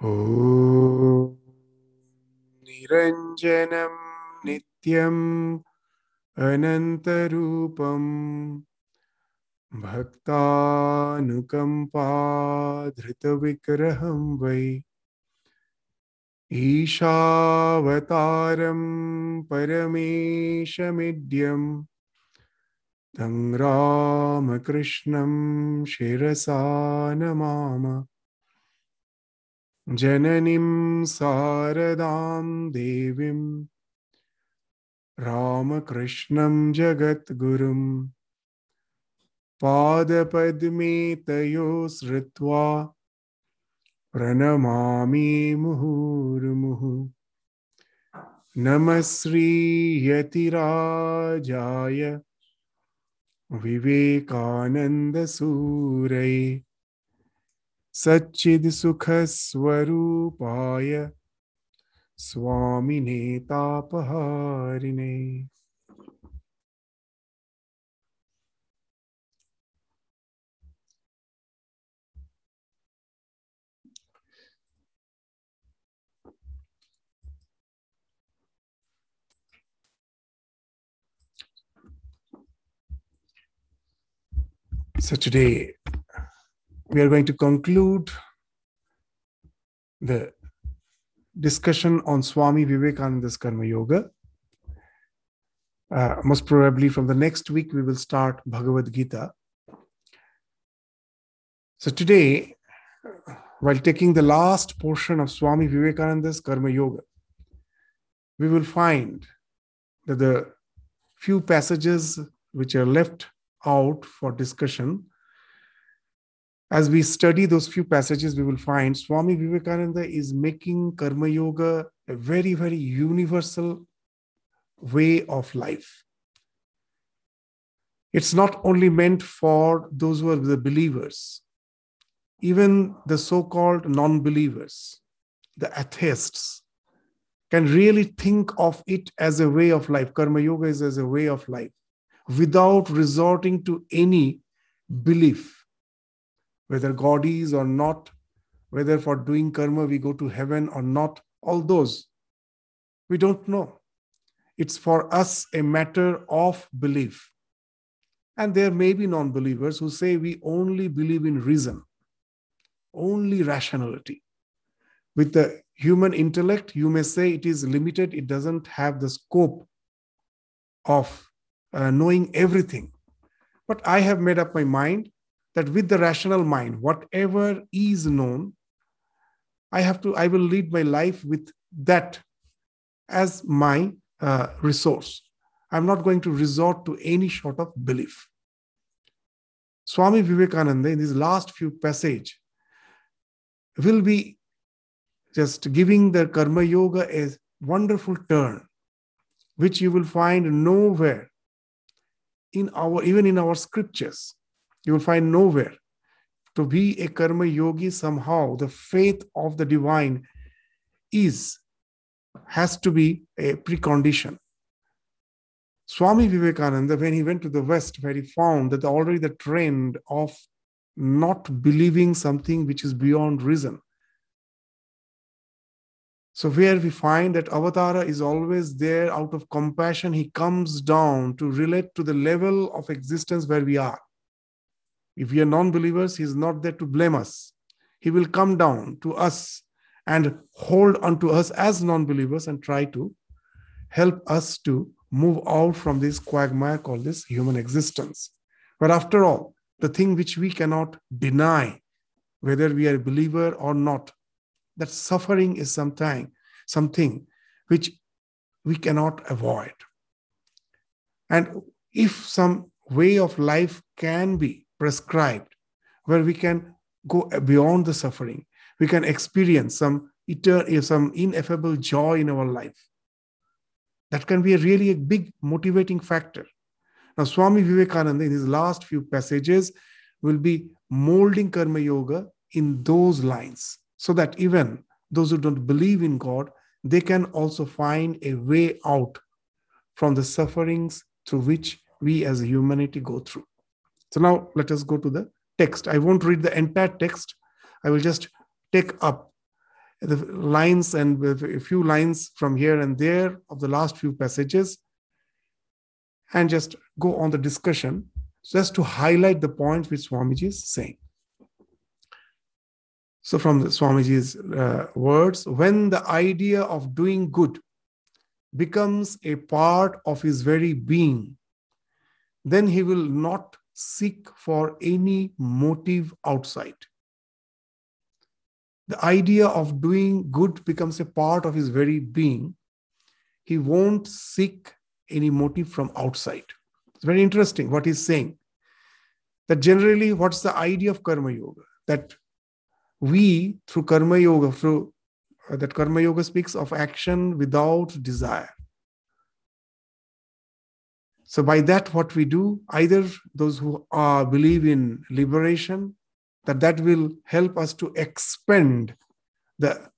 Om Niranjanam Nityam Anantarupam Bhaktanukampa Dhritavikraham Vai Ishawataram Parameshamidyam Tam Ramakrishnam Shirasanamama Jananim Saradam Devim Ramakrishnam Jagatgurum Padapadme Tayo Sritva Pranamami Muhurmuhu Namasri Yatirajaya Vivekananda Surai Sachid Sukha Swarupaya Swamine Tapaharine. So today we are going to conclude the discussion on Swami Vivekananda's Karma Yoga. Most probably from the next week we will start Bhagavad Gita. So today, while taking the last portion of Swami Vivekananda's Karma Yoga, we will find that the few passages which are left out for discussion. As we study those few passages, we will find Swami Vivekananda is making Karma Yoga a very, very universal way of life. It's not only meant for those who are the believers, even the so-called non-believers, the atheists, can really think of it as a way of life. Karma Yoga is as a way of life, without resorting to any belief, whether God is or not, whether for doing karma we go to heaven or not, all those, we don't know. It's for us a matter of belief. And there may be non-believers who say we only believe in reason, only rationality. With the human intellect, you may say it is limited, it doesn't have the scope of knowing everything. But I have made up my mind that with the rational mind, whatever is known, I will lead my life with that as my resource. I'm not going to resort to any sort of belief. Swami Vivekananda in these last few passage will be just giving the Karma Yoga a wonderful turn, which you will find nowhere even in our scriptures. You will find nowhere. To be a karma yogi, somehow the faith of the divine has to be a precondition. Swami Vivekananda, when he went to the West, where he found that already the trend of not believing something which is beyond reason. So where we find that Avatara is always there out of compassion, he comes down to relate to the level of existence where we are. If we are non-believers, he is not there to blame us. He will come down to us and hold onto us as non-believers and try to help us to move out from this quagmire called this human existence. But after all, the thing which we cannot deny, whether we are a believer or not, that suffering is something which we cannot avoid. And if some way of life can be prescribed where we can go beyond the suffering, we can experience some ineffable joy in our life, that can be really a big motivating factor. Now, Swami Vivekananda in his last few passages will be molding Karma Yoga in those lines, so that even those who don't believe in God, they can also find a way out from the sufferings through which we as humanity go through. So now let us go to the text. I won't read the entire text. I will just take up the lines and a few lines from here and there of the last few passages and just go on the discussion just to highlight the points which Swamiji is saying. So from the Swamiji's words, when the idea of doing good becomes a part of his very being, then he will not seek for any motive outside. The idea of doing good becomes a part of his very being. He won't seek any motive from outside. It's very interesting what he's saying. That generally, what's the idea of Karma Yoga? That we, through Karma Yoga, that Karma Yoga speaks of action without desire. So by that, what we do, either those who believe in liberation, that will help us to expend the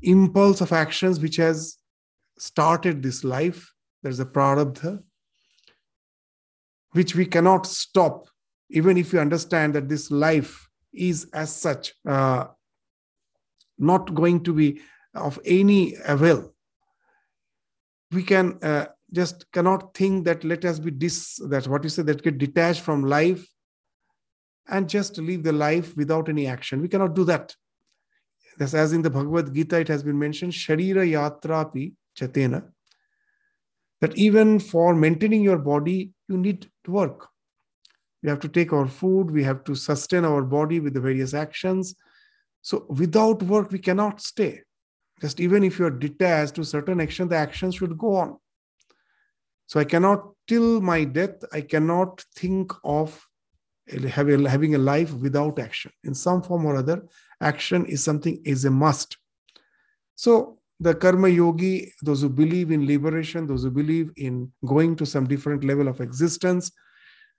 impulse of actions which has started this life. There's a Prarabdha, which we cannot stop, even if we understand that this life is as such not going to be of any avail. We can just cannot think that let us be that's what you say, that get detached from life and just live the life without any action. We cannot do that. That's as in the Bhagavad Gita, it has been mentioned, Sharira Yatrapi Chatena, that even for maintaining your body, you need to work. We have to take our food, we have to sustain our body with the various actions. So without work, we cannot stay. Just even if you are detached to certain action, the actions should go on. So I cannot, till my death, I cannot think of having a life without action. In some form or other, action is a must. So the Karma Yogi, those who believe in liberation, those who believe in going to some different level of existence,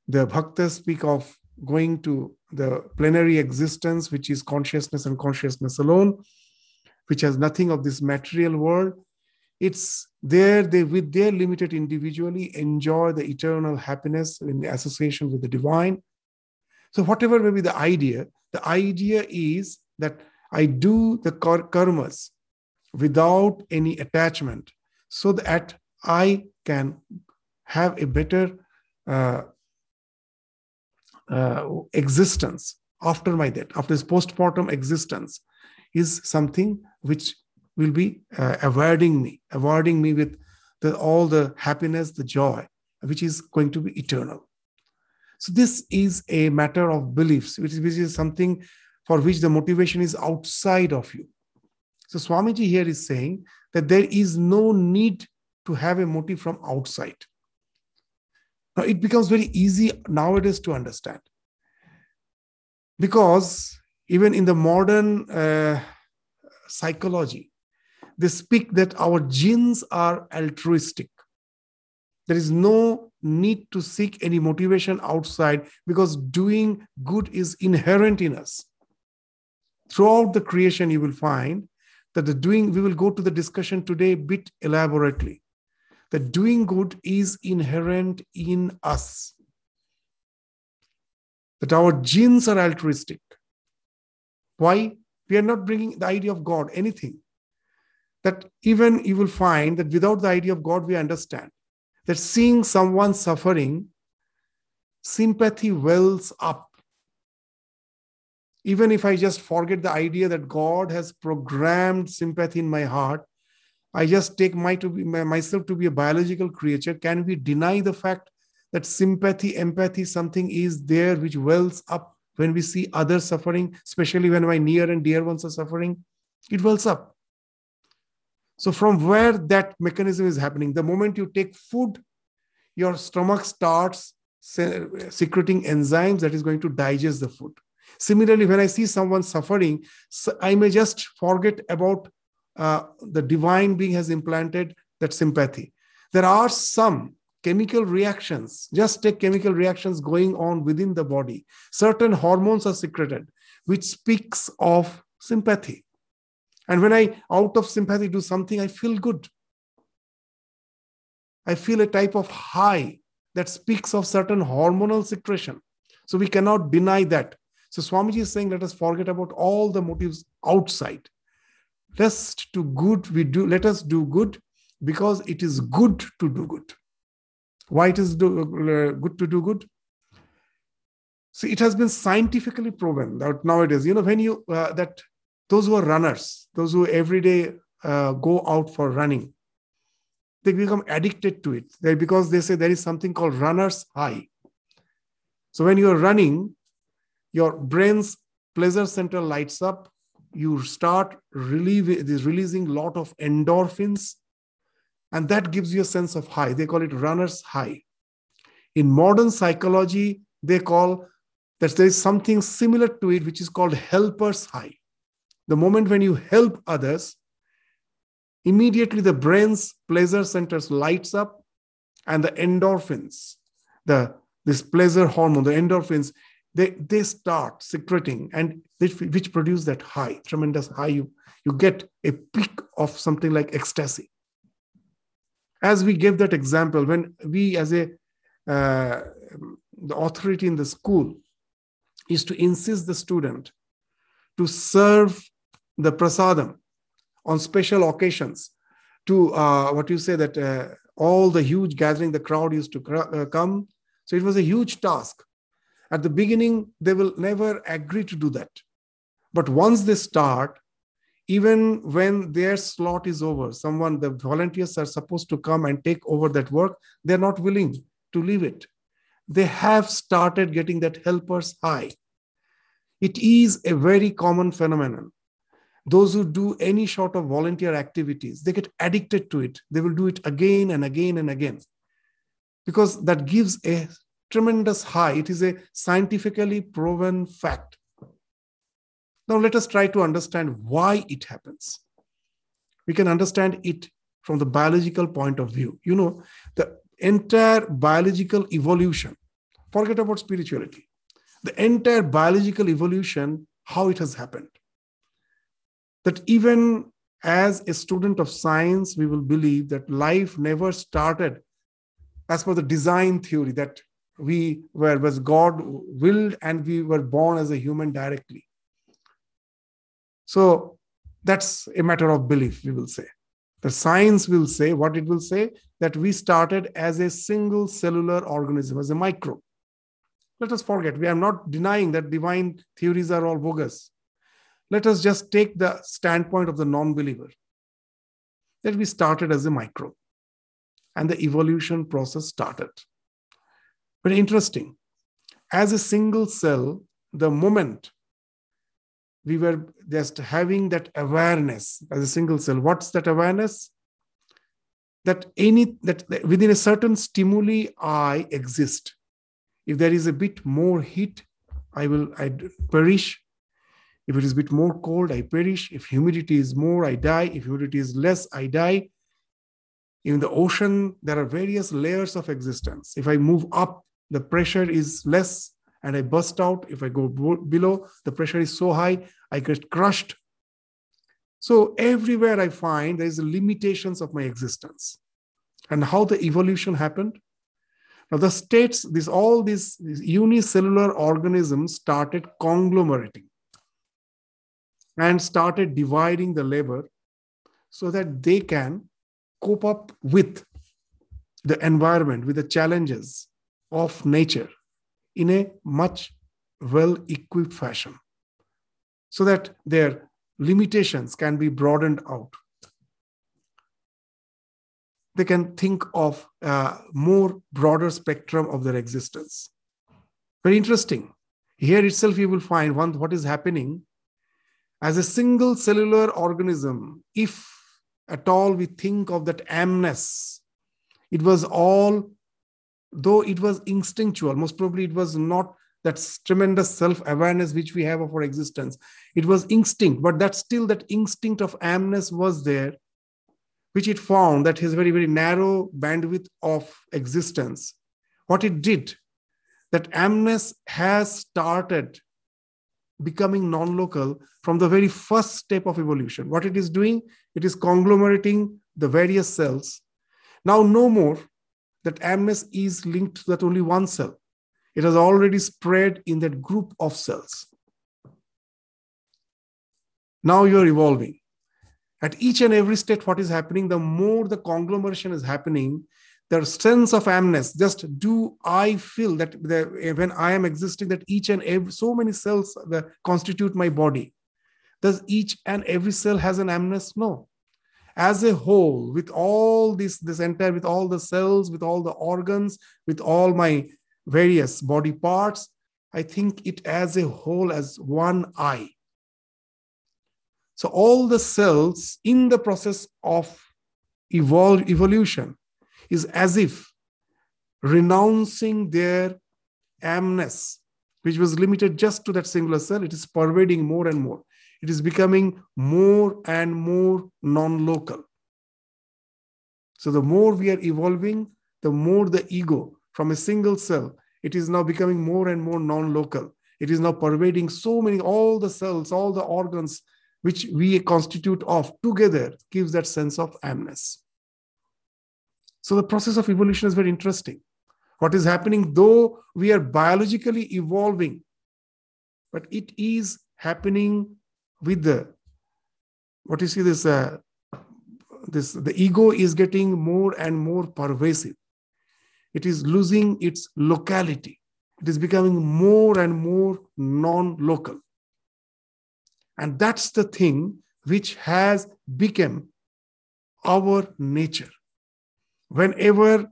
the Bhaktas speak of going to the plenary existence, which is consciousness and consciousness alone, which has nothing of this material world. It's there, they, with their limited individually, enjoy the eternal happiness in the association with the divine. So whatever may be the idea is that I do the karmas without any attachment so that I can have a better existence after my death. After this post-mortem existence is something which will be awarding me with all the happiness, the joy, which is going to be eternal. So this is a matter of beliefs, which is something for which the motivation is outside of you. So Swamiji here is saying that there is no need to have a motive from outside. Now it becomes very easy nowadays to understand. Because even in the modern psychology, they speak that our genes are altruistic. There is no need to seek any motivation outside because doing good is inherent in us. Throughout the creation, you will find that we will go to the discussion today a bit elaborately, that doing good is inherent in us, that our genes are altruistic. Why? We are not bringing the idea of God, anything. That even you will find that without the idea of God, we understand that seeing someone suffering, sympathy wells up. Even if I just forget the idea that God has programmed sympathy in my heart, I just take myself to be a biological creature. Can we deny the fact that sympathy, empathy, something is there which wells up when we see others suffering, especially when my near and dear ones are suffering? It wells up. So from where that mechanism is happening, the moment you take food, your stomach starts secreting enzymes that is going to digest the food. Similarly, when I see someone suffering, I may just forget about the divine being has implanted that sympathy. There are some chemical reactions, just take chemical reactions going on within the body. Certain hormones are secreted, which speaks of sympathy. And when I, out of sympathy, do something, I feel good. I feel a type of high that speaks of certain hormonal secretion. So we cannot deny that. So Swamiji is saying, let us forget about all the motives outside. Lest to good we do, let us do good because it is good to do good. Why it is good to do good? See, it has been scientifically proven that nowadays, when you that those who are runners, those who every day go out for running, they become addicted to it. Because they say there is something called runner's high. So when you are running, your brain's pleasure center lights up. You start releasing a lot of endorphins, and that gives you a sense of high. They call it runner's high. In modern psychology, they call that there is something similar to it, which is called helper's high. The moment when you help others, immediately the brain's pleasure centers lights up, and the endorphins, this pleasure hormone, the endorphins, they start secreting, and which produce that high, tremendous high. You get a peak of something like ecstasy. As we gave that example, when we as the authority in the school is to insist the student to serve the prasadam on special occasions, to all the huge gathering, the crowd used to come. So it was a huge task. At the beginning, they will never agree to do that. But once they start, even when their slot is over, the volunteers are supposed to come and take over that work, they're not willing to leave it. They have started getting that helper's high. It is a very common phenomenon. Those who do any sort of volunteer activities, they get addicted to it. They will do it again and again and again, because that gives a tremendous high. It is a scientifically proven fact. Now let us try to understand why it happens. We can understand it from the biological point of view. The entire biological evolution, forget about spirituality, the entire biological evolution, how it has happened. That even as a student of science, we will believe that life never started as per the design theory, that we were, was God willed, and we were born as a human directly. So that's a matter of belief, we will say. The science will say, what it will say, that we started as a single cellular organism, as a microbe. Let us forget, we are not denying that divine theories are all bogus. Let us just take the standpoint of the non-believer, that we started as a microbe and the evolution process started. Very interesting. As a single cell, the moment we were just having that awareness as a single cell, what's that awareness? That within a certain stimuli, I exist. If there is a bit more heat, I perish. If it is a bit more cold, I perish. If humidity is more, I die. If humidity is less, I die. In the ocean, there are various layers of existence. If I move up, the pressure is less and I burst out. If I go below, the pressure is so high, I get crushed. So everywhere I find there is limitations of my existence. And how the evolution happened? Now the states, all these unicellular organisms started conglomerating and started dividing the labor so that they can cope up with the environment, with the challenges of nature in a much well-equipped fashion, so that their limitations can be broadened out. They can think of a more broader spectrum of their existence. Very interesting. Here itself you will find what is happening. As a single cellular organism, if at all we think of that amness, it was all, though it was instinctual, most probably it was not that tremendous self-awareness which we have of our existence. It was instinct, but that instinct of amness was there, which it found that his very, very narrow bandwidth of existence. What it did, that amness has started becoming non-local from the very first step of evolution. What it is doing, it is conglomerating the various cells. Now no more that amnes is linked to that only one cell. It has already spread in that group of cells. Now you are evolving. At each and every state, what is happening, the more the conglomeration is happening, their sense of amness, just do I feel that when I am existing, that each and every, so many cells that constitute my body. Does each and every cell has an amness? No. As a whole, with all this entire, with all the cells, with all the organs, with all my various body parts, I think it as a whole as one I. So all the cells in the process of evolution is as if renouncing their amness, which was limited just to that singular cell. It is pervading more and more. It is becoming more and more non-local. So the more we are evolving, the more the ego from a single cell, it is now becoming more and more non-local. It is now pervading so many, all the cells, all the organs, which we constitute of together gives that sense of amness. So the process of evolution is very interesting. What is happening, though we are biologically evolving, but it is happening with the, what you see this, the ego is getting more and more pervasive. It is losing its locality. It is becoming more and more non-local. And that's the thing which has become our nature. Whenever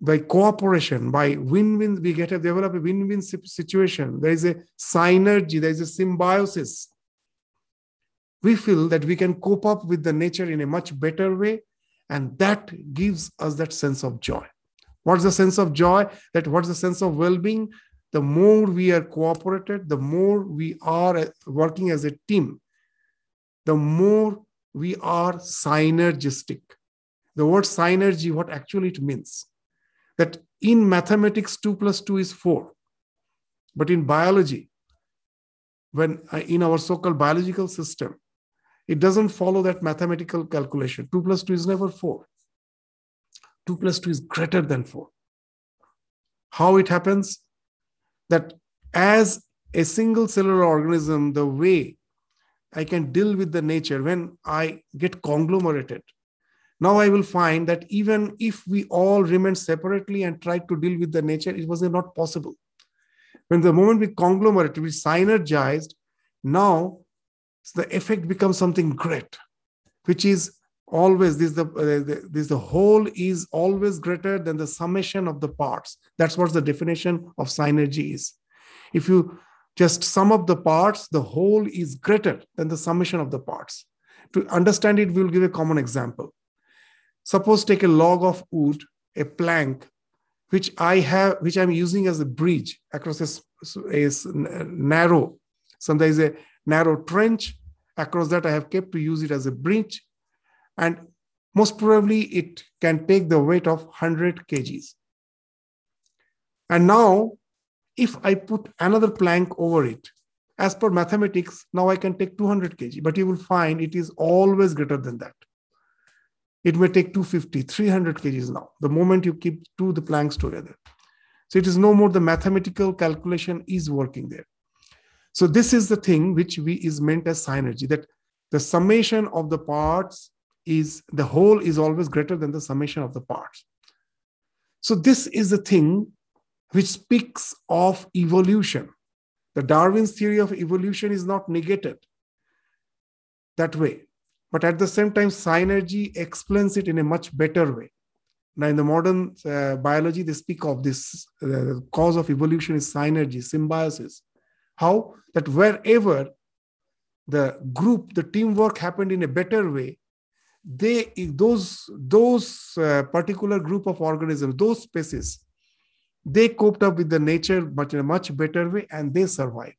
by cooperation, by win-win, we get develop a win-win situation, there is a synergy, there is a symbiosis. We feel that we can cope up with the nature in a much better way, and that gives us that sense of joy. What's the sense of joy? That what's the sense of well-being? The more we are cooperated, the more we are working as a team, the more we are synergistic. The word synergy, what actually it means? That in mathematics, 2 + 2 is 4. But in biology, when in our so-called biological system, it doesn't follow that mathematical calculation. 2 + 2 is never 4. 2 + 2 is greater than 4. How it happens? That as a single cellular organism, the way I can deal with the nature when I get conglomerated, now I will find that even if we all remain separately and try to deal with the nature, it was not possible. When the moment we conglomerate, we synergized, now the effect becomes something great, which is always, the whole is always greater than the summation of the parts. That's what the definition of synergy is. If you just sum up the parts, the whole is greater than the summation of the parts. To understand it, we will give a common example. Suppose take a log of wood, a plank, which I'm using as a bridge across a narrow, sometimes a narrow trench. Across that I have kept to use it as a bridge. And most probably it can take the weight of 100 kgs. And now, if I put another plank over it, as per mathematics, now I can take 200 kg. But you will find it is always greater than that. It may take 250, 300 kgs now, the moment you keep two the planks together. So it is no more the mathematical calculation is working there. So this is the thing which is meant as synergy, that the summation of the parts is the whole is always greater than the summation of the parts. So this is the thing which speaks of evolution. The Darwin's theory of evolution is not negated that way. But at the same time, synergy explains it in a much better way. Now, in the modern biology, they speak of this cause of evolution is synergy, symbiosis. How? That wherever the group, the teamwork happened in a better way, those particular group of organisms, those species, they coped up with the nature in a much better way and they survived.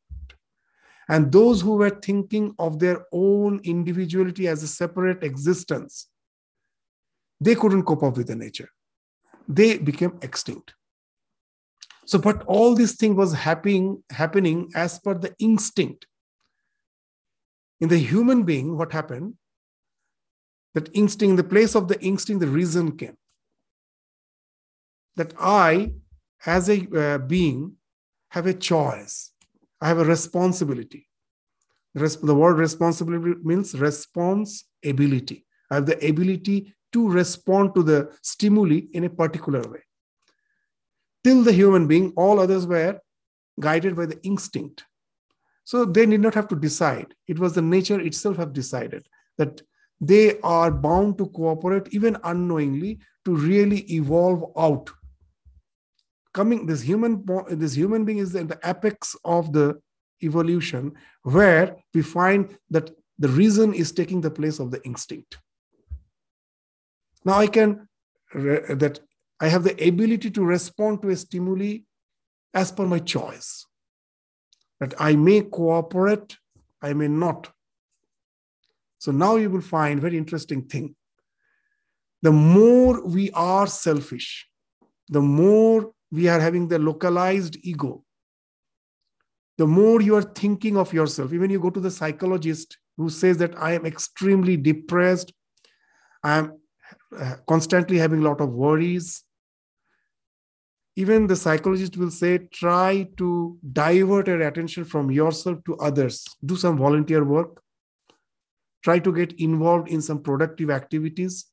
And those who were thinking of their own individuality as a separate existence, they couldn't cope up with the nature. They became extinct. So, but all this thing was happening as per the instinct. In the human being, what happened? That instinct, in the place of the instinct, the reason came. That I, as a being, have a choice. I have a responsibility. The word responsibility means response ability. I have the ability to respond to the stimuli in a particular way. Till the human being, all others were guided by the instinct. So they need not have to decide. It was the nature itself have decided that they are bound to cooperate even unknowingly to really evolve out. This human being is at the apex of the evolution, where we find that the reason is taking the place of the instinct. Now I have the ability to respond to a stimuli as per my choice. That I may cooperate, I may not. So now you will find a very interesting thing. The more we are selfish, the more we are having the localized ego, the more you are thinking of yourself. Even you go to the psychologist who says that I am extremely depressed, I am constantly having a lot of worries. Even the psychologist will say, try to divert your attention from yourself to others. Do some volunteer work. Try to get involved in some productive activities.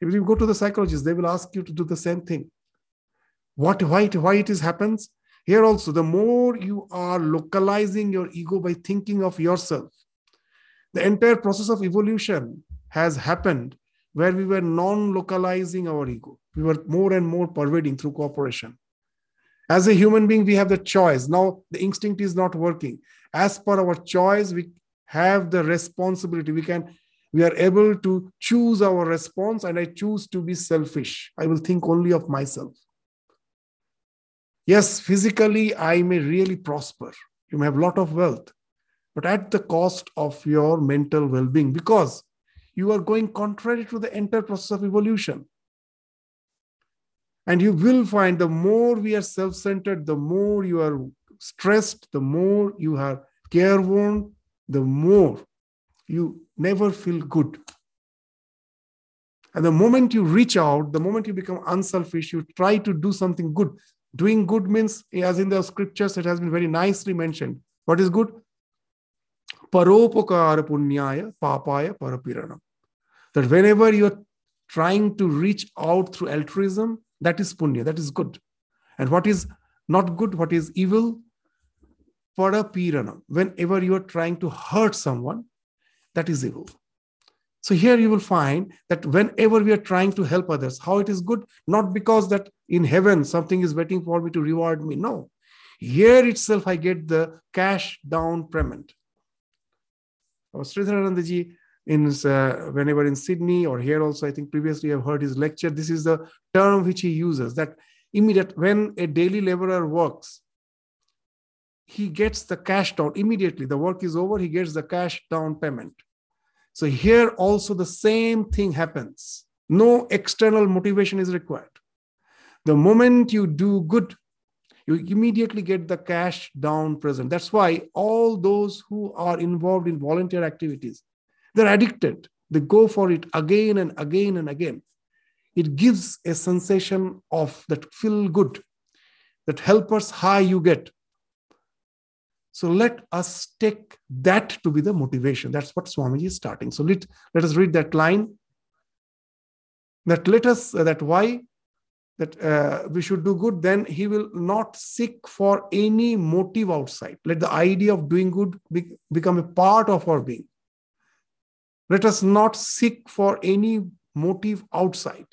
If you go to the psychologist, they will ask you to do the same thing. Why it happens? Here also, the more you are localizing your ego by thinking of yourself, the entire process of evolution has happened where we were non-localizing our ego. We were more and more pervading through cooperation. As a human being, we have the choice. Now, the instinct is not working. As per our choice, we have the responsibility. We are able to choose our response, and I choose to be selfish. I will think only of myself. Yes, physically, I may really prosper. You may have a lot of wealth, but at the cost of your mental well-being, because you are going contrary to the entire process of evolution. And you will find the more we are self-centered, the more you are stressed, the more you are careworn, the more you never feel good. And the moment you reach out, the moment you become unselfish, you try to do something good. Doing good means, as in the scriptures, it has been very nicely mentioned. What is good? Paropokara punyaya papaya parapiranam. That whenever you are trying to reach out through altruism, that is punya, that is good. And what is not good, what is evil? Parapiranam. Whenever you are trying to hurt someone, that is evil. So here you will find that whenever we are trying to help others, how it is good? Not because that in heaven something is waiting for me to reward me. No. Here itself I get the cash down payment. Our Sridharananda ji, whenever in Sydney or here also, I think previously I've heard his lecture, this is the term which he uses, that immediate when a daily laborer works, he gets the cash down immediately. The work is over, he gets the cash down payment. So here also the same thing happens. No external motivation is required. The moment you do good, you immediately get the cash down present. That's why all those who are involved in volunteer activities, they're addicted. They go for it again and again and again. It gives a sensation of that feel good, that helper's high you get. So let us take that to be the motivation. That's what Swamiji is starting. So let us read that line. We should do good, then he will not seek for any motive outside. Let the idea of doing good become a part of our being. Let us not seek for any motive outside.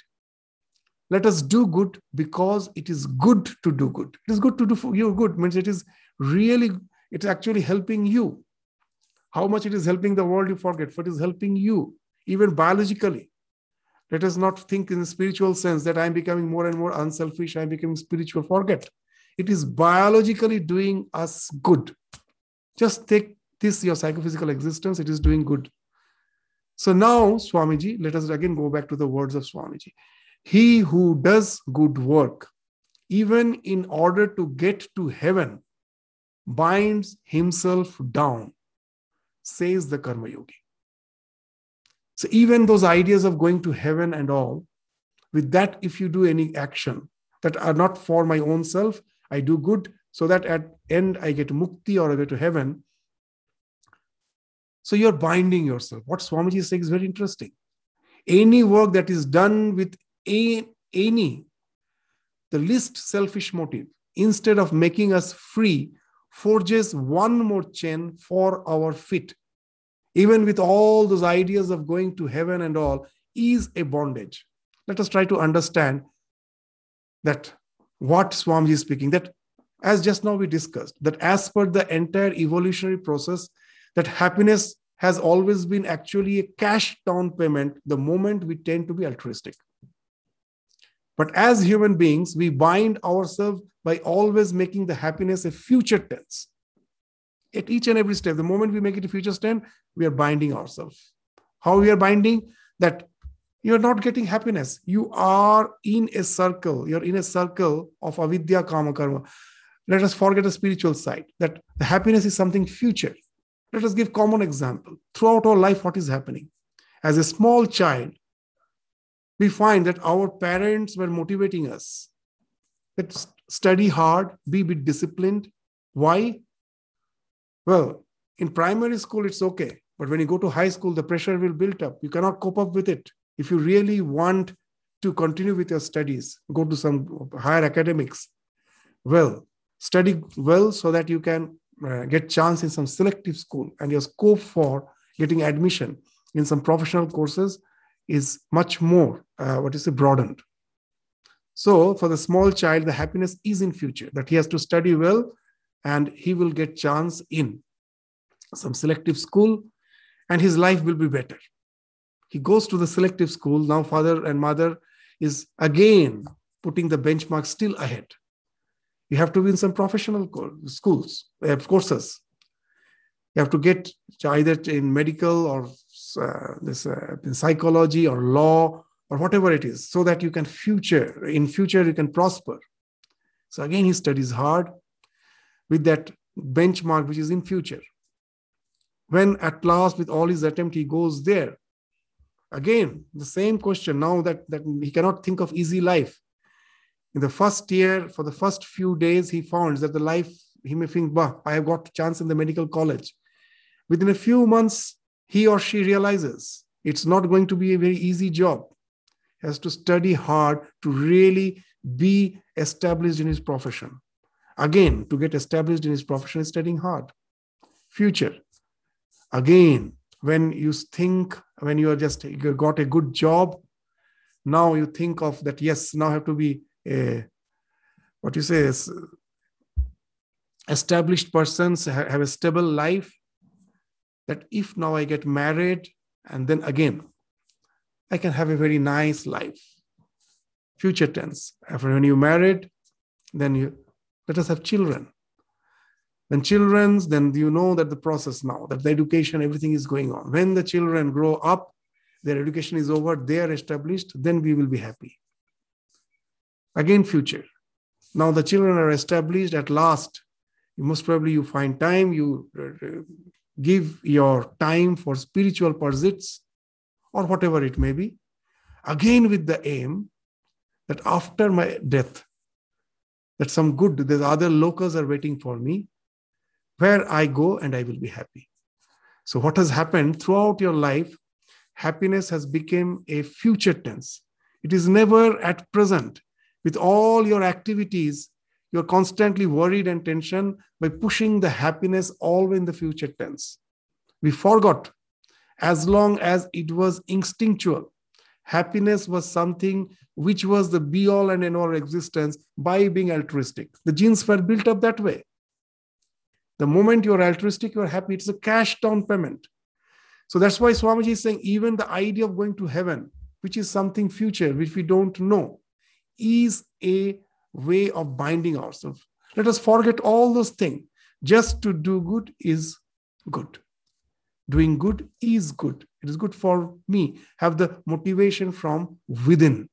Let us do good because it is good to do good. It is good to do for your good, means it's actually helping you. How much it is helping the world, you forget, but it is helping you, even biologically. Let us not think in the spiritual sense that I am becoming more and more unselfish, I am becoming spiritual. Forget. It is biologically doing us good. Just take this, your psychophysical existence, it is doing good. So now, Swamiji, let us again go back to the words of Swamiji. He who does good work, even in order to get to heaven, binds himself down, says the Karma Yogi. So even those ideas of going to heaven and all, with that, if you do any action that are not for my own self, I do good so that at end I get mukti or I get to heaven. So you're binding yourself. What Swamiji is saying is very interesting. Any work that is done with the least selfish motive, instead of making us free, forges one more chain for our feet. Even with all those ideas of going to heaven and all, is a bondage. Let us try to understand that what Swamiji is speaking, that as just now we discussed, that as per the entire evolutionary process, that happiness has always been actually a cash down payment the moment we tend to be altruistic. But as human beings, we bind ourselves by always making the happiness a future tense. At each and every step, the moment we make it a future tense, we are binding ourselves. How we are binding? That you are not getting happiness. You are in a circle. You are in a circle of avidya, kama, karma. Let us forget the spiritual side, that the happiness is something future. Let us give common example. Throughout our life, what is happening? As a small child, we find that our parents were motivating us. Let's study hard, be a bit disciplined. Why? Well, in primary school, it's okay. But when you go to high school, the pressure will build up. You cannot cope up with it. If you really want to continue with your studies, go to some higher academics. Well, study well so that you can get chance in some selective school, and your scope for getting admission in some professional courses is much more, broadened. So for the small child, the happiness is in future, that he has to study well and he will get chance in some selective school and his life will be better. He goes to the selective school. Now father and mother is again putting the benchmark still ahead. You have to be in some professional courses. You have to get either in medical or in psychology or law or whatever it is, so that you can in future you can prosper. So again, he studies hard with that benchmark which is in future. When at last with all his attempt he goes there, again the same question. Now that he cannot think of easy life. In the first year, for the first few days, he found that the life, he may think, bah, I have got chance in the medical college. Within a few months, he or she realizes it's not going to be a very easy job. He has to study hard to really be established in his profession. Again, to get established in his profession is studying hard. Future. Again, when you are just you got a good job, now you think of that, yes, now I have to be established persons, have a stable life, that if now I get married, and then again, I can have a very nice life. Future tense. After when you married, then let us have children. When children, then you know that the process now, that the education, everything is going on. When the children grow up, their education is over, they are established, then we will be happy. Again, future. Now the children are established at last. Most probably you find time, you give your time for spiritual pursuits or whatever it may be. Again with the aim that after my death, that some good, there's other lokas are waiting for me, where I go and I will be happy. So what has happened throughout your life, happiness has become a future tense. It is never at present. With all your activities, you're constantly worried and tension by pushing the happiness always in the future tense. We forgot, as long as it was instinctual, happiness was something which was the be-all and end-all of existence by being altruistic. The genes were built up that way. The moment you're altruistic, you're happy. It's a cash down payment. So that's why Swamiji is saying even the idea of going to heaven, which is something future, which we don't know, is a way of binding ourselves. Let us forget all those things. Just to do good is good. Doing good is good. It is good for me. Have the motivation from within.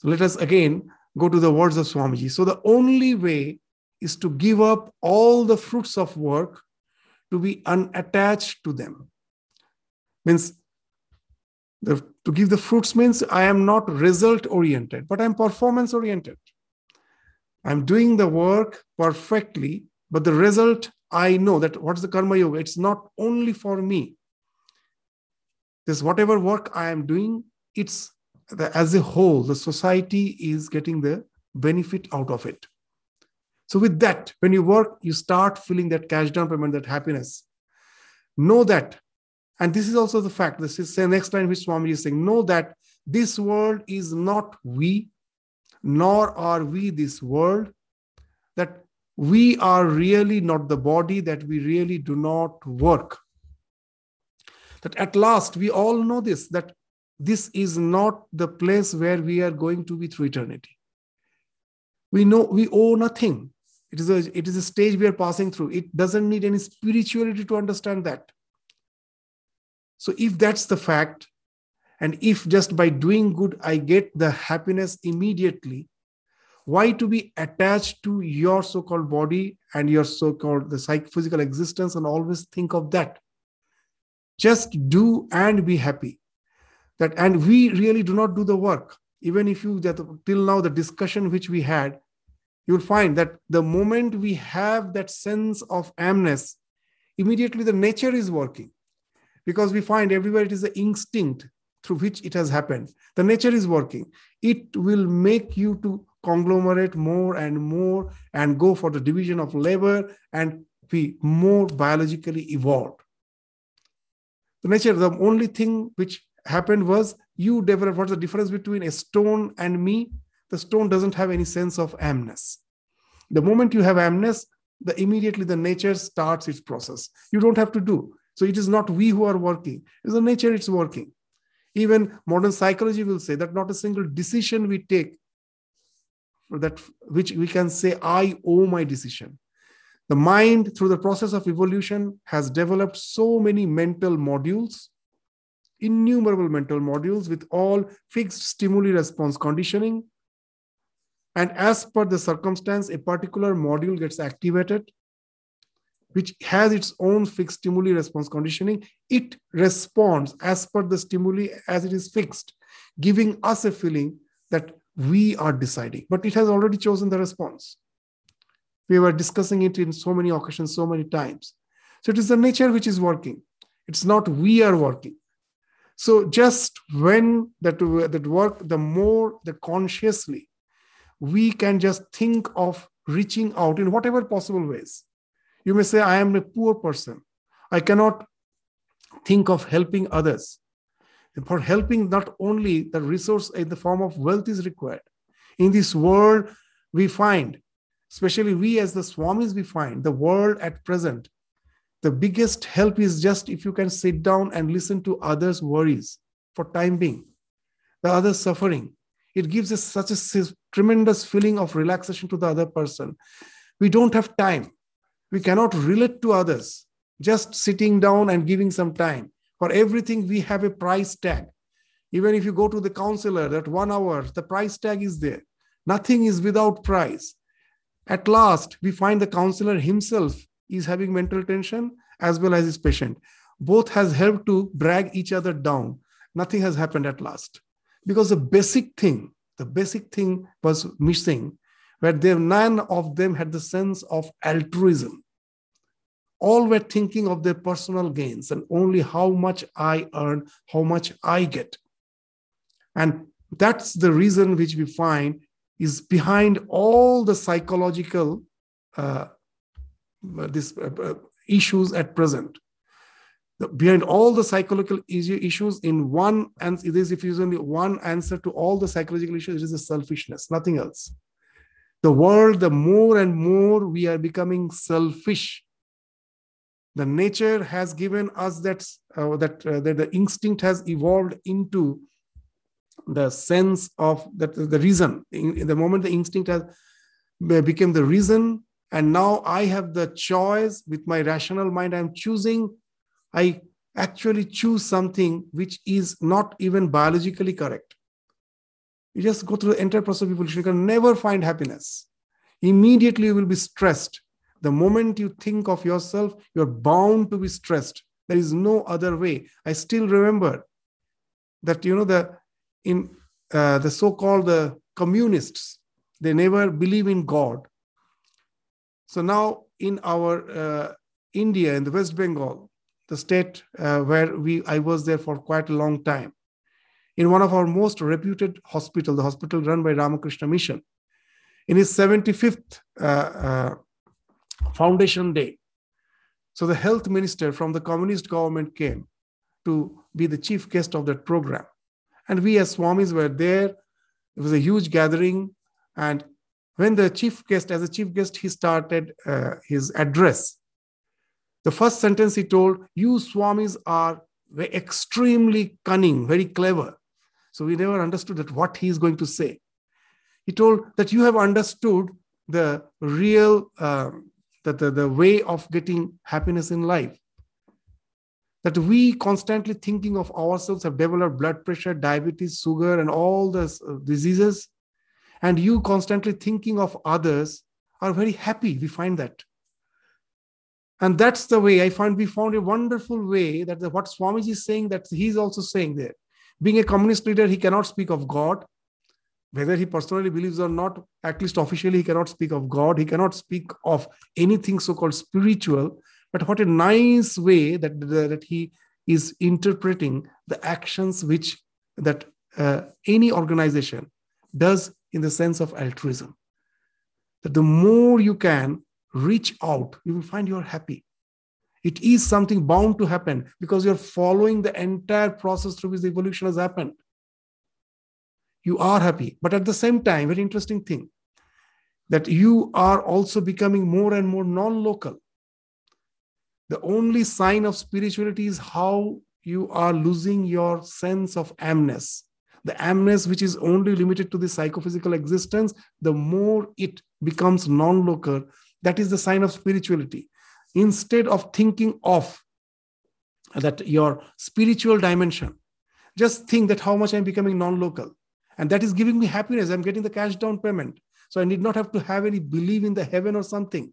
So let us again go to the words of Swamiji. So the only way is to give up all the fruits of work, to be unattached to them. To give the fruits means I am not result-oriented, but I'm performance-oriented. I'm doing the work perfectly, but the result I know that what's the Karma Yoga? It's not only for me. This whatever work I am doing, it's as a whole, the society is getting the benefit out of it. So with that, when you work, you start feeling that cash down payment, that happiness. Know that, and this is also the fact, this is the next line which Swamiji is saying, know that this world is not we, nor are we this world, that we are really not the body, that we really do not work. That at last, we all know this, that this is not the place where we are going to be through eternity. We know we owe nothing. It is a stage we are passing through. It doesn't need any spirituality to understand that. So if that's the fact, and if just by doing good, I get the happiness immediately, why to be attached to your so-called body and your so-called physical existence, and always think of that? Just do and be happy. That, and we really do not do the work. Even if you, that till now, the discussion which we had, you'll find that the moment we have that sense of amness, immediately the nature is working. Because we find everywhere it is the instinct through which it has happened. The nature is working. It will make you to conglomerate more and go for the division of labor and be more biologically evolved. The nature, the only thing which happened was you developed. What's the difference between a stone and me? The stone doesn't have any sense of amness. The moment you have amness, immediately the nature starts its process. You don't have to do. So it is not we who are working. It's the nature it's working. Even modern psychology will say that not a single decision we take, that which we can say, I owe my decision. The mind, through the process of evolution, has developed so many mental modules, innumerable mental modules with all fixed stimuli response conditioning. And as per the circumstance, a particular module gets activated, which has its own fixed stimuli response conditioning. It responds as per the stimuli as it is fixed, giving us a feeling that we are deciding, but it has already chosen the response. We were discussing it in so many occasions, so many times. So it is the nature which is working. It's not we are working. So just when that work, the more the consciously, we can just think of reaching out in whatever possible ways. You may say, I am a poor person. I cannot think of helping others. And for helping, not only the resource in the form of wealth is required. In this world, we find, especially we as the Swamis, we find the world at present, the biggest help is just if you can sit down and listen to others' worries for time being, the other's suffering. It gives us such a tremendous feeling of relaxation to the other person. We don't have time. We cannot relate to others. Just sitting down and giving some time. For everything, we have a price tag. Even if you go to the counselor, that 1 hour, the price tag is there. Nothing is without price. At last, we find the counselor himself is having mental tension as well as his patient. Both has helped to drag each other down. Nothing has happened at last. Because the basic thing was missing, where none of them had the sense of altruism. All were thinking of their personal gains and only how much I earn, how much I get. And that's the reason which we find is behind all the psychological issues at present. Behind all the psychological issues in one, and it is if only one answer to all the psychological issues, it is a selfishness, nothing else. The world, the more and more we are becoming selfish. The nature has given us that the instinct has evolved into the sense of that the reason. In the moment the instinct has become the reason, and now I have the choice with my rational mind. I'm choosing. I actually choose something which is not even biologically correct. You just go through the entire process of evolution. You can never find happiness. Immediately you will be stressed. The moment you think of yourself, you're bound to be stressed. There is no other way. I still remember that, the so-called communists, they never believe in God. So now in our India, in the West Bengal, the state where I was there for quite a long time, in one of our most reputed hospital, the hospital run by Ramakrishna Mission, in his 75th foundation day. So the health minister from the communist government came to be the chief guest of that program. And we as Swamis were there. It was a huge gathering. And when the chief guest, as a chief guest, he started his address. The first sentence he told, you Swamis are extremely cunning, very clever. So we never understood that what he is going to say. He told that you have understood the real, the way of getting happiness in life. That we constantly thinking of ourselves have developed blood pressure, diabetes, sugar, and all these diseases. And you constantly thinking of others are very happy. We find that. And that's the way we found a wonderful way that what Swamiji is saying, that he's also saying there. Being a communist leader, he cannot speak of God. Whether he personally believes or not, at least officially, he cannot speak of God. He cannot speak of anything so-called spiritual. But what a nice way that he is interpreting the actions which any organization does in the sense of altruism. That the more you can reach out, you will find you are happy. It is something bound to happen because you are following the entire process through which the evolution has happened. You are happy, but at the same time, very interesting thing, that you are also becoming more and more non-local. The only sign of spirituality is how you are losing your sense of amness. The amness which is only limited to the psychophysical existence, the more it becomes non-local. That is the sign of spirituality. Instead of thinking of that your spiritual dimension, just think that how much I'm becoming non-local. And that is giving me happiness. I'm getting the cash down payment. So I need not have to have any belief in the heaven or something.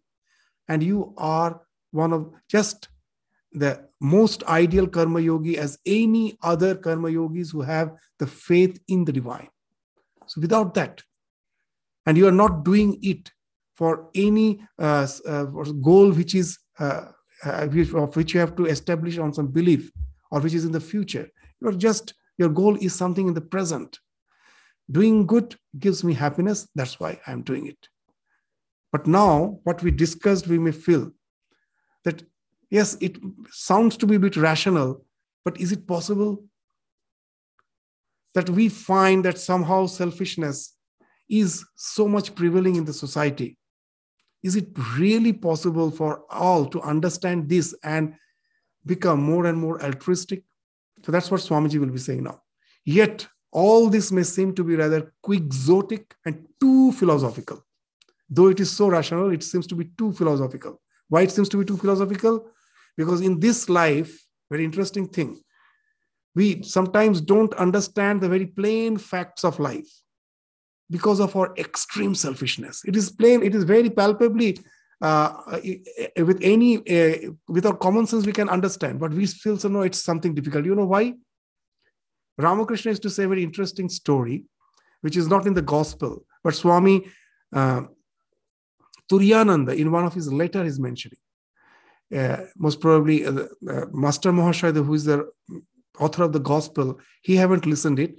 And you are one of just the most ideal karma yogi as any other karma yogis who have the faith in the divine. So without that, and you are not doing it for any goal which is of which you have to establish on some belief or which is in the future. You're just, your goal is something in the present. Doing good gives me happiness. That's why I'm doing it. But now what we discussed, we may feel that, yes, it sounds to be a bit rational, but is it possible that we find that somehow selfishness is so much prevailing in the society? Is it really possible for all to understand this and become more and more altruistic? So that's what Swamiji will be saying now. Yet, all this may seem to be rather quixotic and too philosophical. Though it is so rational, it seems to be too philosophical. Why it seems to be too philosophical? Because in this life, very interesting thing, we sometimes don't understand the very plain facts of life because of our extreme selfishness. It is plain, it is very palpably, with our common sense we can understand, but we feel so no, it's something difficult. You know why? Ramakrishna used to say a very interesting story, which is not in the gospel, but Swami Turiyananda, in one of his letters, is mentioning. Most probably, Master Mahashayada, who is the author of the gospel, he haven't listened it.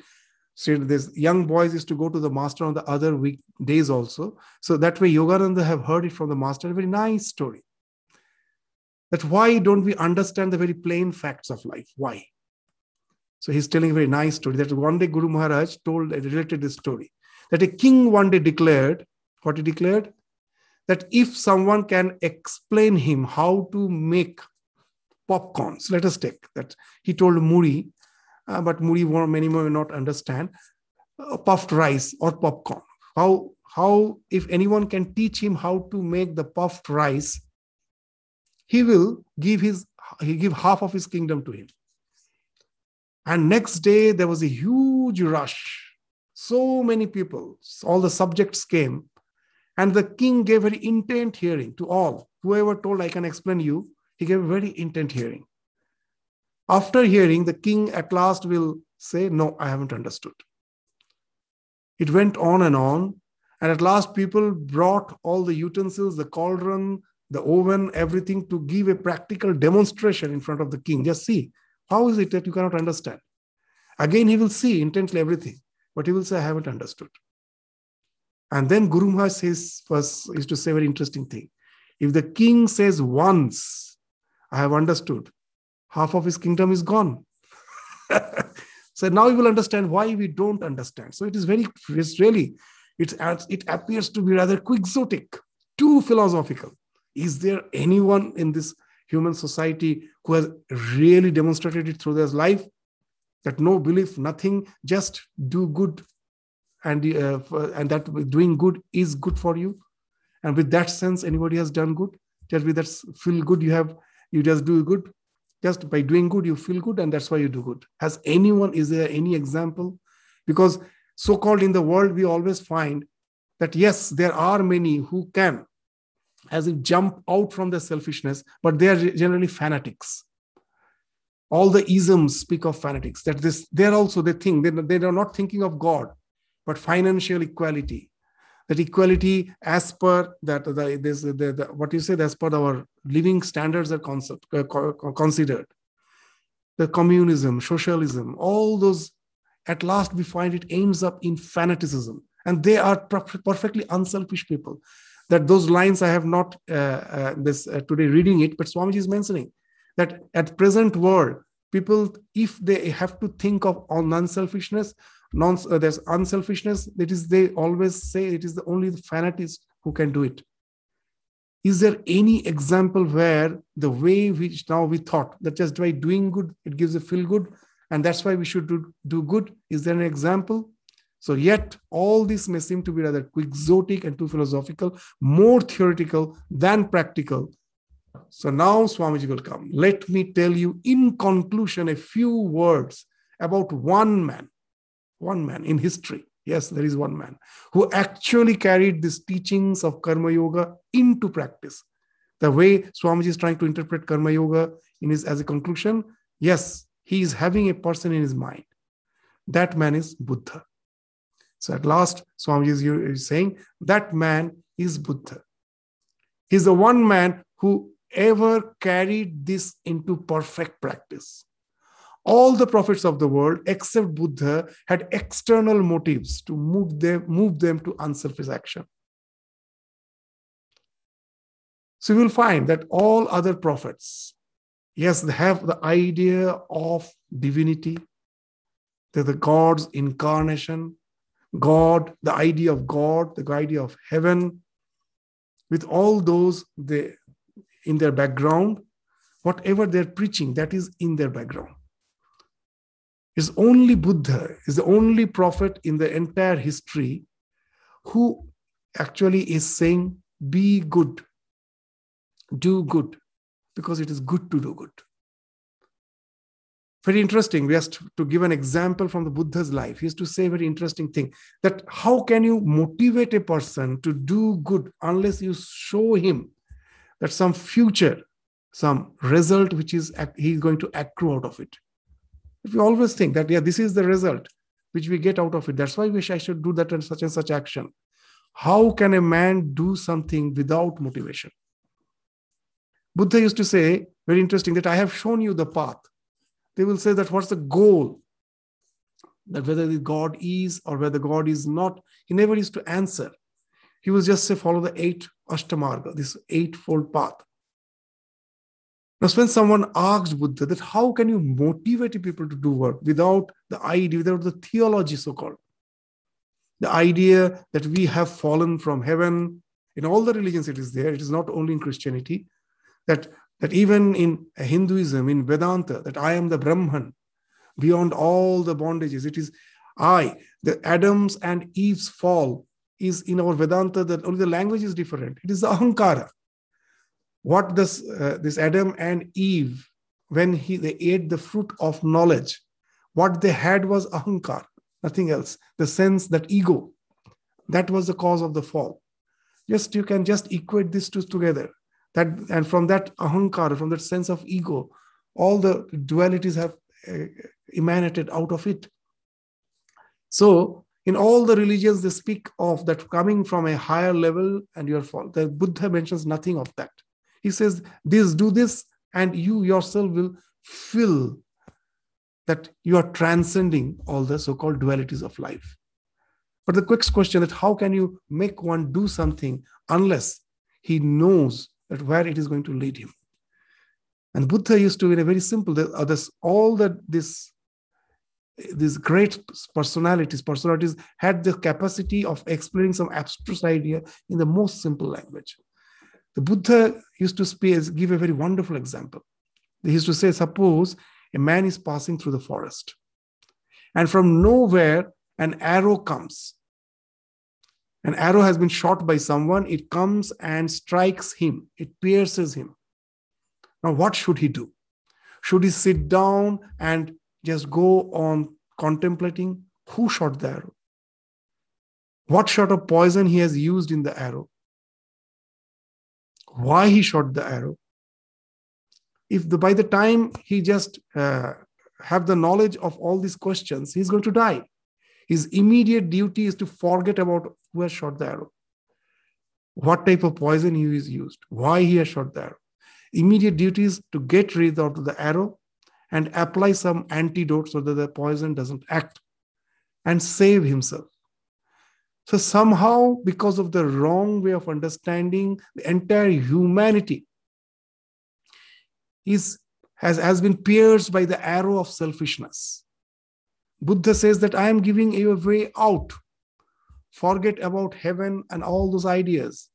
So this young boys used to go to the master on the other weekdays also. So that way, Yogananda have heard it from the master. A very nice story. That why don't we understand the very plain facts of life? Why? So he's telling a very nice story that one day Guru Maharaj related this story that a king one day declared, what he declared? That if someone can explain him how to make popcorns, let us take that. He told Muri, but Muri many more may not understand, puffed rice or popcorn. How if anyone can teach him how to make the puffed rice, he will give give half of his kingdom to him. And next day, there was a huge rush. So many people, all the subjects came. And the king gave a very intent hearing to all. Whoever told, I can explain you, he gave a very intent hearing. After hearing, the king at last will say, no, I haven't understood. It went on. And at last, people brought all the utensils, the cauldron, the oven, everything, to give a practical demonstration in front of the king. Just see, how is it that you cannot understand? Again, he will see intensely everything, but he will say, I haven't understood. And then Guru Maharaj used to say a very interesting thing. If the king says once, I have understood, half of his kingdom is gone. So now you will understand why we don't understand. So it is very, it appears to be rather quixotic, too philosophical. Is there anyone in this human society who has really demonstrated it through their life? That no belief, nothing, just do good, and that doing good is good for you. And with that sense, anybody has done good. Just with that feel good, you just do good. Just by doing good, you feel good, and that's why you do good. Is there any example? Because so-called in the world, we always find that yes, there are many who can, as if jump out from their selfishness, but they are generally fanatics. All the isms speak of fanatics. That this, they are not thinking of God, but financial equality. That equality as per that as per our living standards are considered. The communism, socialism, all those, at last we find it ends up in fanaticism. And they are perfectly unselfish people. That those lines I have not today reading it, but Swamiji is mentioning that at present world, people, if they have to think of unselfishness, there's unselfishness, that is, they always say it is only the fanatics who can do it. Is there any example where the way which now we thought that just by doing good, it gives a feel good, and that's why we should do good? Is there an example? So yet all this may seem to be rather quixotic and too philosophical, more theoretical than practical. So now Swamiji will come. Let me tell you in conclusion a few words about one man. One man in history, yes, there is one man who actually carried these teachings of Karma Yoga into practice. The way Swamiji is trying to interpret Karma Yoga as a conclusion, yes, he is having a person in his mind. That man is Buddha. So at last, Swamiji is saying that man is Buddha. He is the one man who ever carried this into perfect practice. All the prophets of the world, except Buddha, had external motives to move them to unselfish action. So you will find that all other prophets, yes, they have the idea of divinity, the God's incarnation, God, the idea of God, the idea of heaven. With all those in their background, whatever they're preaching, that is in their background. Is only Buddha is the only prophet in the entire history who actually is saying, be good, do good, because it is good to do good. Very interesting, just to give an example from the Buddha's life, he used to say a very interesting thing, that how can you motivate a person to do good unless you show him that some future, some result which he is going to accrue out of it. If we always think that, yeah, this is the result which we get out of it. That's why I should do that and such action. How can a man do something without motivation? Buddha used to say, very interesting, that I have shown you the path. They will say that what's the goal? That whether God is or whether God is not, he never used to answer. He was just say, follow the 8 Ashtamarga, this 8-fold path. Now, when someone asked Buddha that how can you motivate people to do work without the idea, without the theology so-called, the idea that we have fallen from heaven, in all the religions it is there, it is not only in Christianity, that even in Hinduism, in Vedanta, that I am the Brahman, beyond all the bondages, it is I, the Adam's and Eve's fall is in our Vedanta, that only the language is different, it is the Ahankara. What this Adam and Eve, when they ate the fruit of knowledge, what they had was ahankara, nothing else. The sense, that ego, that was the cause of the fall. You can just equate these two together. That, and from that ahankara, from that sense of ego, all the dualities have emanated out of it. So, in all the religions, they speak of that coming from a higher level and your fall. The Buddha mentions nothing of that. He says, this, do this, and you yourself will feel that you are transcending all the so-called dualities of life. But the quick question that how can you make one do something unless he knows that where it is going to lead him? And Buddha used to, in a very simple, all that these great personalities had the capacity of explaining some abstract idea in the most simple language. The Buddha used to give a very wonderful example. He used to say, suppose a man is passing through the forest, and from nowhere an arrow comes. An arrow has been shot by someone. It comes and strikes him. It pierces him. Now, what should he do? Should he sit down and just go on contemplating who shot the arrow? What sort of poison he has used in the arrow? Why he shot the arrow? If by the time he just have the knowledge of all these questions, he's going to die. His immediate duty is to forget about who has shot the arrow, what type of poison he has used, why he has shot the arrow. Immediate duty is to get rid of the arrow and apply some antidote so that the poison doesn't act and save himself. So somehow, because of the wrong way of understanding, the entire humanity has been pierced by the arrow of selfishness. Buddha says that I am giving you a way out. Forget about heaven and all those ideas.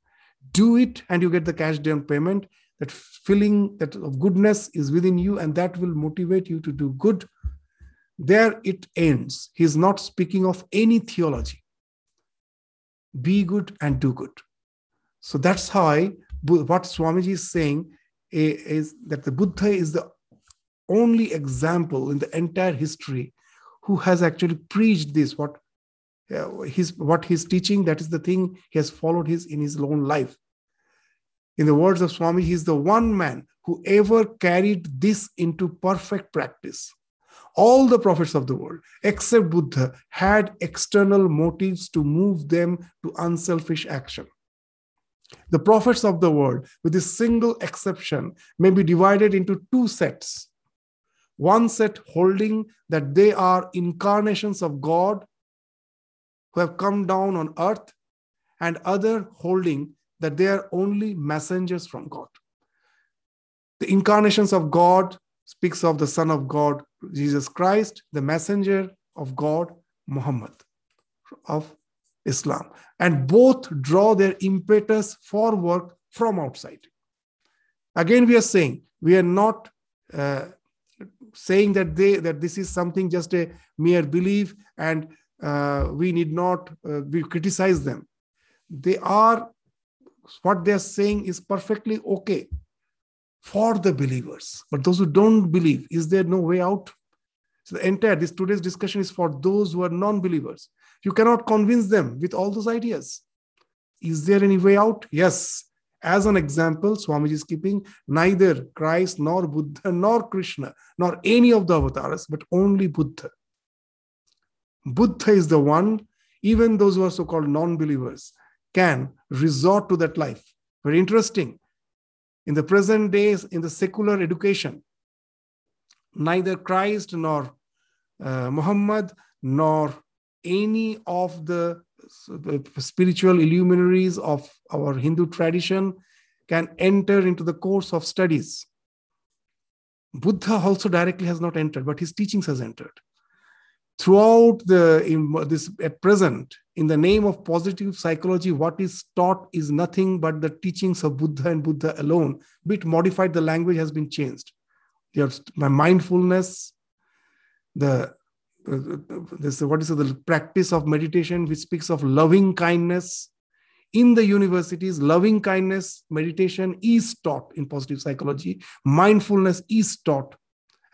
Do it and you get the cash down payment. That feeling that of goodness is within you, and that will motivate you to do good. There it ends. He is not speaking of any theology. Be good and do good. So that's why what Swamiji is saying is that the Buddha is the only example in the entire history who has actually preached this, what his teaching, that is the thing he has followed in his own life. In the words of Swami, he is the one man who ever carried this into perfect practice. All the prophets of the world, except Buddha, had external motives to move them to unselfish action. The prophets of the world, with a single exception, may be divided into two sets. One set holding that they are incarnations of God who have come down on earth, and other holding that they are only messengers from God. The incarnations of God speaks of the Son of God, Jesus Christ, the messenger of God, Muhammad of Islam. And both draw their impetus for work from outside. Again, we are not saying that this is something just a mere belief and we need not criticize them. What they are saying is perfectly okay for the believers. But those who don't believe, is there no way out? So today's discussion is for those who are non-believers. You cannot convince them with all those ideas. Is there any way out? Yes. As an example, Swamiji is keeping neither Christ, nor Buddha, nor Krishna, nor any of the avatars, but only Buddha. Buddha is the one, even those who are so-called non-believers, can resort to that life. Very interesting. In the present days, in the secular education, neither Christ nor Muhammad nor any of the spiritual luminaries of our Hindu tradition can enter into the course of studies. Buddha also directly has not entered, but his teachings has entered. Throughout at present, in the name of positive psychology, what is taught is nothing but the teachings of Buddha and Buddha alone. Bit modified, the language has been changed. There's mindfulness, the practice of meditation, which speaks of loving kindness. In the universities, loving kindness, meditation is taught in positive psychology. Mindfulness is taught.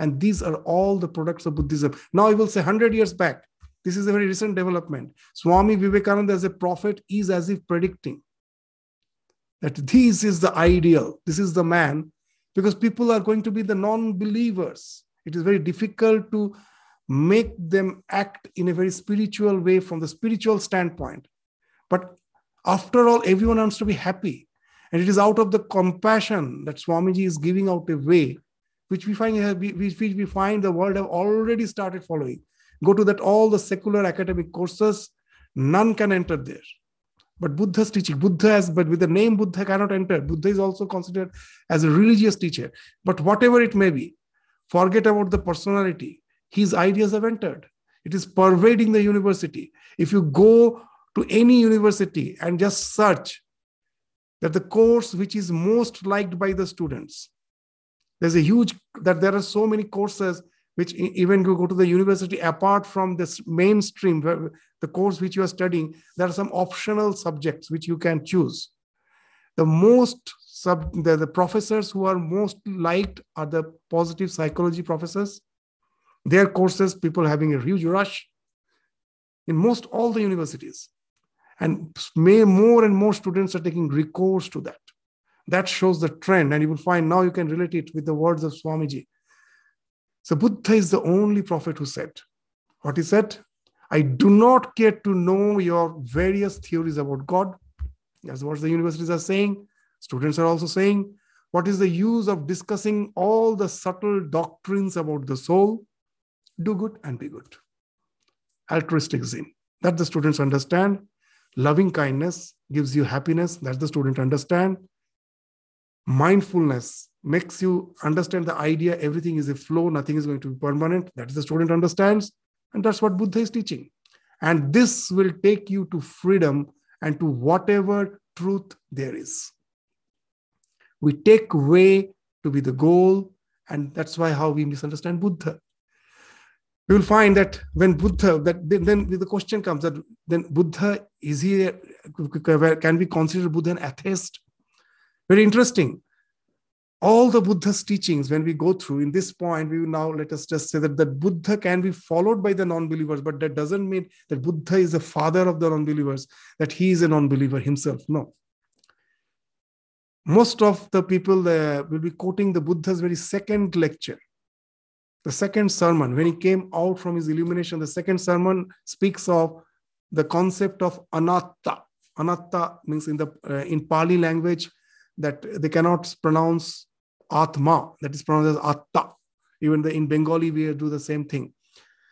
And these are all the products of Buddhism. Now I will say 100 years back, this is a very recent development. Swami Vivekananda as a prophet is as if predicting that this is the ideal, this is the man, because people are going to be the non-believers. It is very difficult to make them act in a very spiritual way from the spiritual standpoint. But after all, everyone wants to be happy. And it is out of the compassion that Swamiji is giving out a way, which we find the world have already started following. Go to that all the secular academic courses, none can enter there. But Buddha's teaching, but with the name Buddha cannot enter. Buddha is also considered as a religious teacher. But whatever it may be, forget about the personality. His ideas have entered. It is pervading the university. If you go to any university and just search that the course which is most liked by the students, there are so many courses which even you go to the university, apart from this mainstream, the course which you are studying, there are some optional subjects which you can choose. The professors who are most liked are the positive psychology professors. Their courses, people having a huge rush in most all the universities. And more and more students are taking recourse to that. That shows the trend. And you will find now you can relate it with the words of Swamiji. So Buddha is the only prophet who said, what he said, I do not care to know your various theories about God. That's what the universities are saying. Students are also saying, what is the use of discussing all the subtle doctrines about the soul? Do good and be good. Altruistic Zen. That the students understand. Loving kindness gives you happiness. That the students understand. Mindfulness makes you understand the idea everything is a flow, nothing is going to be permanent. That the student understands, and that's what Buddha is teaching. And this will take you to freedom and to whatever truth there is. We take way to be the goal, and that's why how we misunderstand Buddha. You will find that when Buddha, then the question comes that then Buddha, can we consider Buddha an atheist? Very interesting. All the Buddha's teachings, when we go through in this point, we will now let us just say that Buddha can be followed by the non-believers, but that doesn't mean that Buddha is the father of the non-believers, that he is a non-believer himself. No. Most of the people will be quoting the Buddha's very second lecture, the second sermon. When he came out from his illumination, the second sermon speaks of the concept of Anatta. Anatta means in Pali language, that they cannot pronounce Atma, that is pronounced as Atta. Even in Bengali, we do the same thing.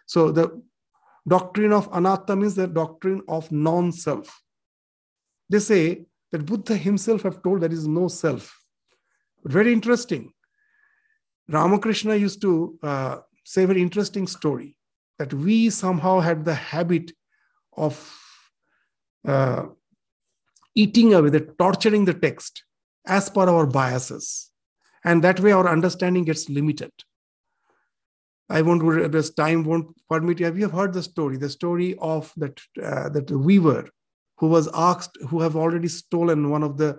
So the doctrine of Anatta means the doctrine of non-self. They say that Buddha himself have told there is no self. But very interesting. Ramakrishna used to say a very interesting story, that we somehow had the habit of eating away, torturing the text, as per our biases. And that way our understanding gets limited. Time won't permit you. Have you heard the story of that weaver who was asked, who have already stolen one of the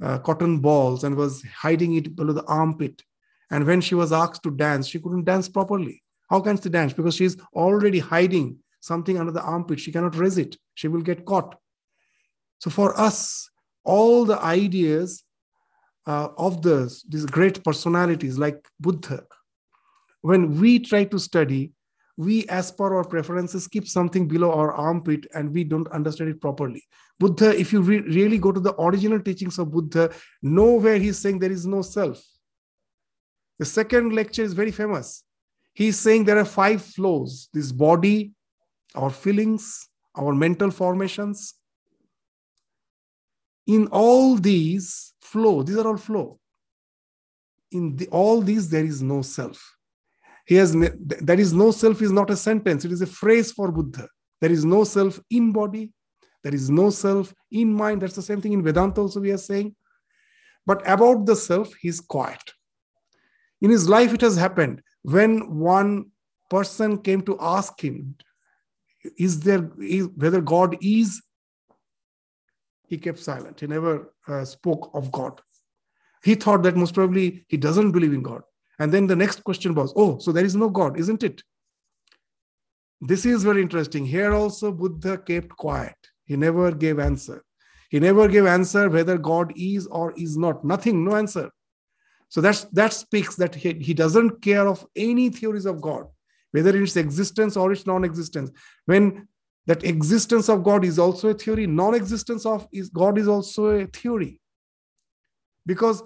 cotton balls and was hiding it below the armpit. And when she was asked to dance, she couldn't dance properly. How can she dance? Because she's already hiding something under the armpit. She cannot raise it. She will get caught. So for us, all the ideas of these great personalities like Buddha, when we try to study, we as per our preferences keep something below our armpit and we don't understand it properly. Buddha, if you really go to the original teachings of Buddha, nowhere he's saying there is no self. The second lecture is very famous. He's saying there are five flows: this body, our feelings, our mental formations. In all these flow. In all these, there is no self. There is no self is not a sentence. It is a phrase for Buddha. There is no self in body. There is no self in mind. That's the same thing in Vedanta also we are saying. But about the self, he's quiet. In his life, it has happened. When one person came to ask him, whether God is, he kept silent. He never spoke of God. He thought that most probably he doesn't believe in God. And then the next question was, so there is no God, isn't it? This is very interesting. Here also Buddha kept quiet. He never gave answer. He never gave answer whether God is or is not. Nothing, no answer. So that speaks that he doesn't care of any theories of God, whether it's existence or it's non-existence. When that existence of God is also a theory, non-existence of God is also a theory. because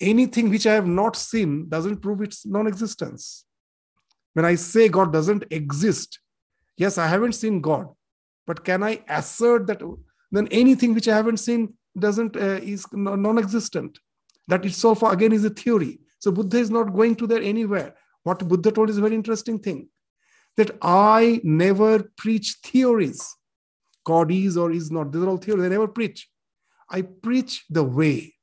anything which I have not seen doesn't prove its non-existence. When I say God doesn't exist, yes, I haven't seen God, but can I assert that then anything which I haven't seen is non-existent? That itself again is a theory. So Buddha is not going to there anywhere. What Buddha told is a very interesting thing, that I never preach theories. God is or is not. These are all theories. I never preach. I preach the way.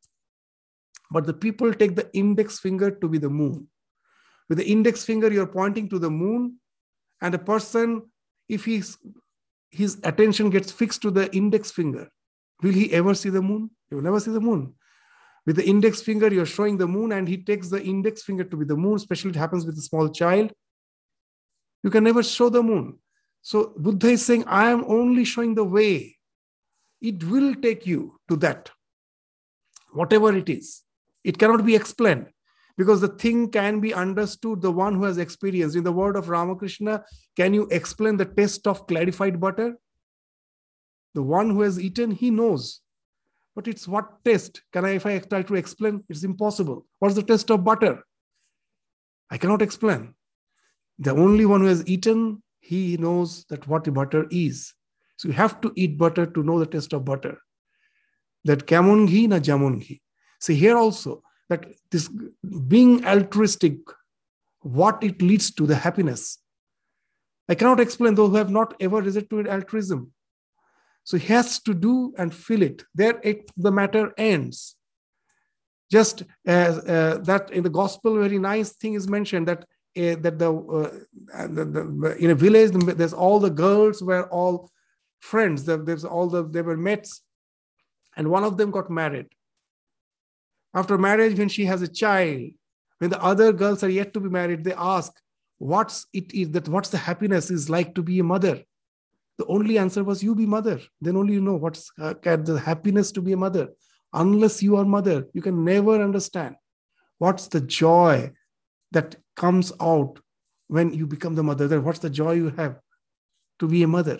But the people take the index finger to be the moon. With the index finger, you're pointing to the moon, and a person, if his attention gets fixed to the index finger, will he ever see the moon? He will never see the moon. With the index finger, you're showing the moon, and he takes the index finger to be the moon, especially it happens with a small child. You can never show the moon. So Buddha is saying, I am only showing the way. It will take you to that, whatever it is. It cannot be explained, because the thing can be understood, the one who has experienced. In the word of Ramakrishna, can you explain the taste of clarified butter? The one who has eaten, he knows. But it's what taste? If I try to explain, it's impossible. What's the taste of butter? I cannot explain. The only one who has eaten, he knows that what butter is. So you have to eat butter to know the taste of butter. That kemon ghi na jamon ghi. See here also, that this being altruistic, what it leads to, the happiness. I cannot explain those who have not ever resorted to altruism. So he has to do and feel it. There the matter ends. Just that in the gospel, very nice thing is mentioned in a village, there's all the girls were all friends. They were mates, and one of them got married. After marriage, when she has a child, when the other girls are yet to be married, they ask, what's the happiness is like to be a mother? The only answer was, you be mother. Then only you know what's the happiness to be a mother. Unless you are mother, you can never understand what's the joy that comes out when you become the mother. Then what's the joy you have to be a mother?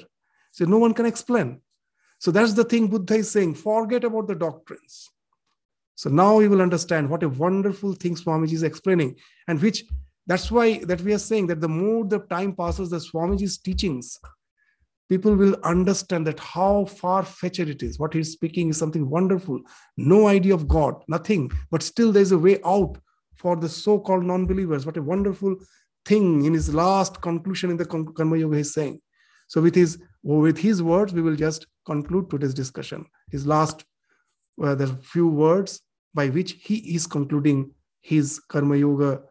So no one can explain. So that's the thing Buddha is saying. Forget about the doctrines. So now you will understand what a wonderful thing Swamiji is explaining, and that's why that we are saying that the more the time passes, the Swamiji's teachings, people will understand that how far-fetched it is. What he's speaking is something wonderful. No idea of God, nothing, but still there's a way out for the so-called non-believers. What a wonderful thing in his last conclusion in the Karma Yoga he's saying. So with his words, we will just conclude today's discussion. His last the few words by which he is concluding his Karma Yoga,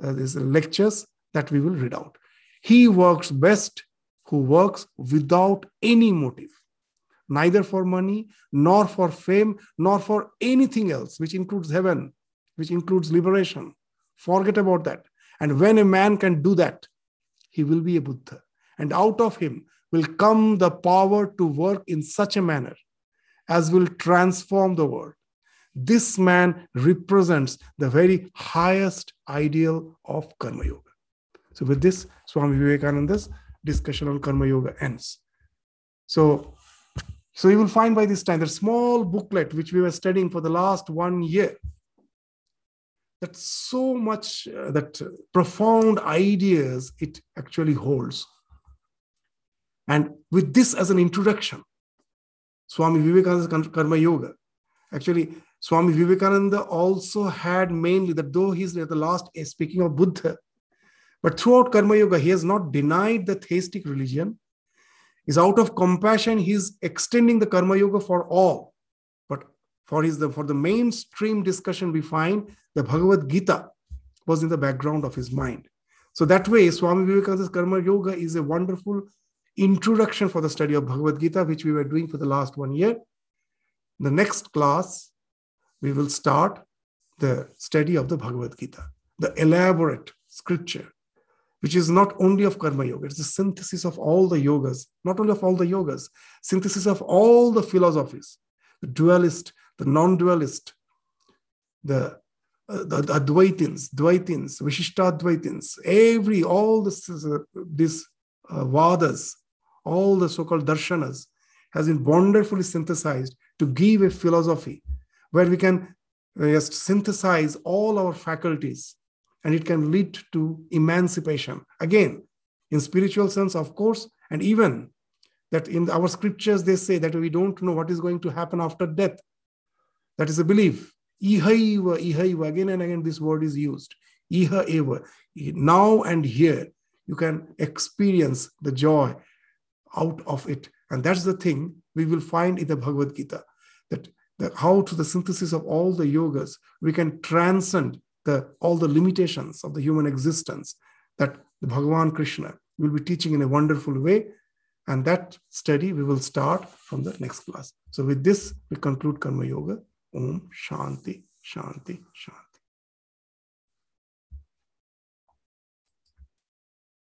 these lectures that we will read out. He works best who works without any motive, neither for money, nor for fame, nor for anything else, which includes heaven, which includes liberation. Forget about that. And when a man can do that, he will be a Buddha. And out of him will come the power to work in such a manner as will transform the world. This man represents the very highest ideal of Karma Yoga. So with this, Swami Vivekananda's discussion on Karma Yoga ends. So you will find by this time the small booklet which we were studying for the last 1 year. That's so much, that profound ideas it actually holds. And with this as an introduction, Swami Vivekananda's Karma Yoga. Actually, Swami Vivekananda also had mainly that, though he's at the last speaking of Buddha, but throughout Karma Yoga, he has not denied the theistic religion. He's out of compassion, he's extending the Karma Yoga for all. But for the mainstream discussion, we find the Bhagavad Gita was in the background of his mind. So that way, Swami Vivekananda's Karma Yoga is a wonderful introduction for the study of Bhagavad Gita, which we were doing for the last 1 year. In the next class, we will start the study of the Bhagavad Gita, the elaborate scripture, which is not only of Karma Yoga, it's the synthesis of all the yogas, not only of all the yogas, synthesis of all the philosophies, the dualist, the non-dualist, the Advaitins, Dvaitins, Vishishtadvaitins, all these Vadas, all the so-called Darshanas has been wonderfully synthesized to give a philosophy where we can just synthesize all our faculties, and it can lead to emancipation. Again, in spiritual sense, of course, and even that in our scriptures, they say that we don't know what is going to happen after death. That is a belief. Ihaiva, Ihaiva, again and again this word is used. Ihaiva, now and here, you can experience the joy out of it. And that's the thing we will find in the Bhagavad Gita, that how through the synthesis of all the yogas, we can transcend all the limitations of the human existence that the Bhagavan Krishna will be teaching in a wonderful way. And that study we will start from the next class. So with this, we conclude Karma Yoga. Om Shanti, Shanti, Shanti.